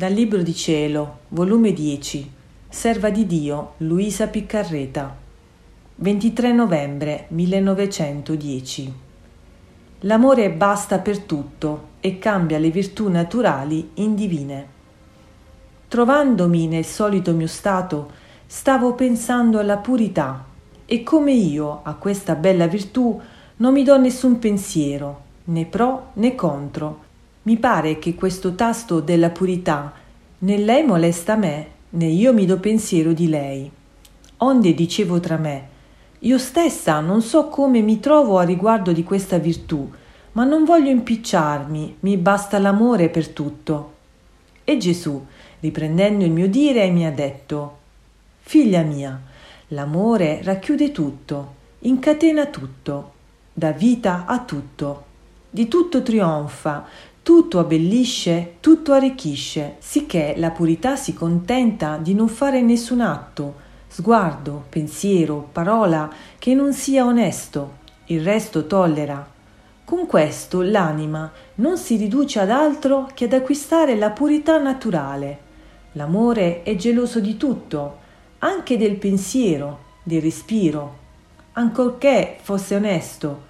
Dal Libro di Cielo, volume 10, Serva di Dio, Luisa Piccarreta, 23 novembre 1910. L'amore basta per tutto e cambia le virtù naturali in divine. Trovandomi nel solito mio stato, stavo pensando alla purità e come io a questa bella virtù non mi do nessun pensiero, né pro né contro. Mi pare che questo tasto della purità né lei molesta me, né io mi do pensiero di lei. Onde dicevo tra me, io stessa non so come mi trovo a riguardo di questa virtù, ma non voglio impicciarmi, mi basta l'amore per tutto. E Gesù, riprendendo il mio dire, mi ha detto, figlia mia, l'amore racchiude tutto, incatena tutto, dà vita a tutto, di tutto trionfa, tutto abbellisce, tutto arricchisce, sicché la purità si contenta di non fare nessun atto, sguardo, pensiero, parola che non sia onesto, il resto tollera. Con questo l'anima non si riduce ad altro che ad acquistare la purità naturale. L'amore è geloso di tutto, anche del pensiero, del respiro, ancorché fosse onesto,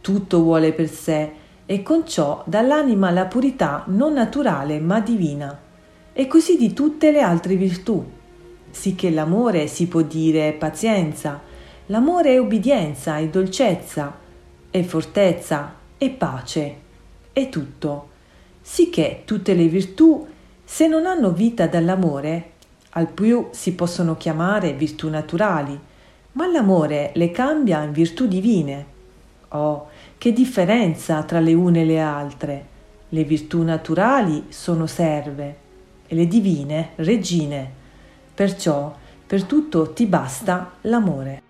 tutto vuole per sé, e con ciò dall'anima la purità non naturale ma divina, e così di tutte le altre virtù. Sicché l'amore si può dire pazienza, l'amore è ubbidienza e dolcezza, e fortezza e pace, è tutto. Sicché tutte le virtù, se non hanno vita dall'amore, al più si possono chiamare virtù naturali, ma l'amore le cambia in virtù divine. Oh, che differenza tra le une e le altre! Le virtù naturali sono serve e le divine regine. Perciò per tutto ti basta l'amore.